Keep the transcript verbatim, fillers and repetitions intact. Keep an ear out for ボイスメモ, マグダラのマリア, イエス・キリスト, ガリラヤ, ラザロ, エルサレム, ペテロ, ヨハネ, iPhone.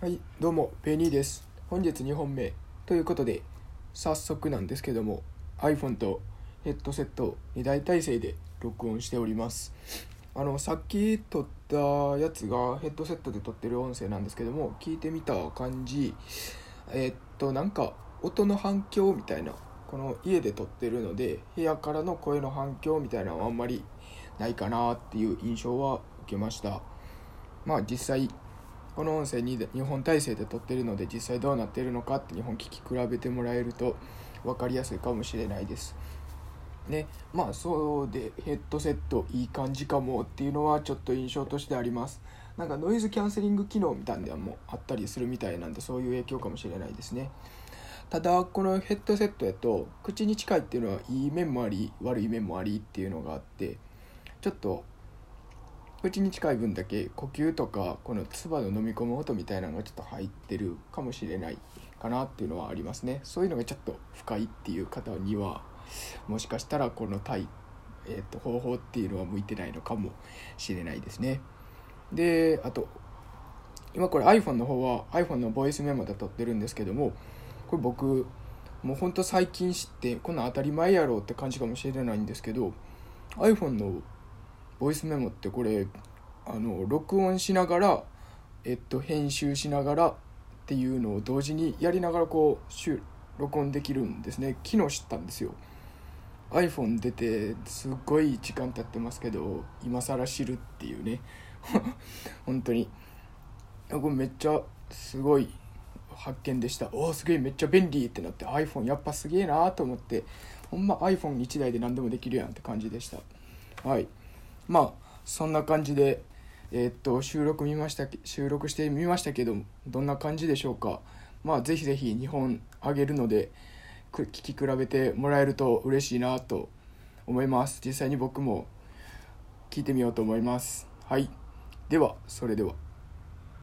はい、どうも、ペニーです。本日にほんめということで、早速なんですけども、iPhone とヘッドセットにだい体制で録音しております。あの、さっき撮ったやつがヘッドセットで撮ってる音声なんですけども、聞いてみた感じ、えー、っと、なんか音の反響みたいな、この家で撮ってるので、部屋からの声の反響みたいなのはあんまりないかなっていう印象は受けました。まあ実際、この音声ににほん体制で撮ってるので実際どうなってるのかってにほん聞き比べてもらえると分かりやすいかもしれないですね。まあそうでヘッドセットいい感じかもっていうのはちょっと印象としてあります。なんかノイズキャンセリング機能みたいなのもあったりするみたいなんで、そういう影響かもしれないですね。ただこのヘッドセットやと口に近いっていうのはいい面もあり悪い面もありっていうのがあって、ちょっと口に近い分だけ呼吸とかこの唾の飲み込む音みたいなのがちょっと入ってるかもしれないかなっていうのはありますね。そういうのがちょっと不快っていう方にはもしかしたらこの対、えー、と方法っていうのは向いてないのかもしれないですね。で、あと今これ iPhone の方は iPhone のボイスメモで撮ってるんですけども、これ僕もうほんと最近知って、こんなん当たり前やろうって感じかもしれないんですけど、 iPhone のボイスメモってこれあの録音しながら、えっと、編集しながらっていうのを同時にやりながらこう録音できるんですね。昨日知ったんですよ。 iPhone 出てすっごい時間経ってますけど今更知るっていうね本当にこれめっちゃすごい発見でした。おーすげえめっちゃ便利ってなって、 iPhone やっぱすげえなーと思って、ほんま アイフォンいち 台で何でもできるやんって感じでした。はい、まあそんな感じで、えー、っと収録見ました収録してみましたけど、どんな感じでしょうか。まあぜひぜひにほんあげるので聞き比べてもらえると嬉しいなと思います。実際に僕も聞いてみようと思います。はい、ではそれでは。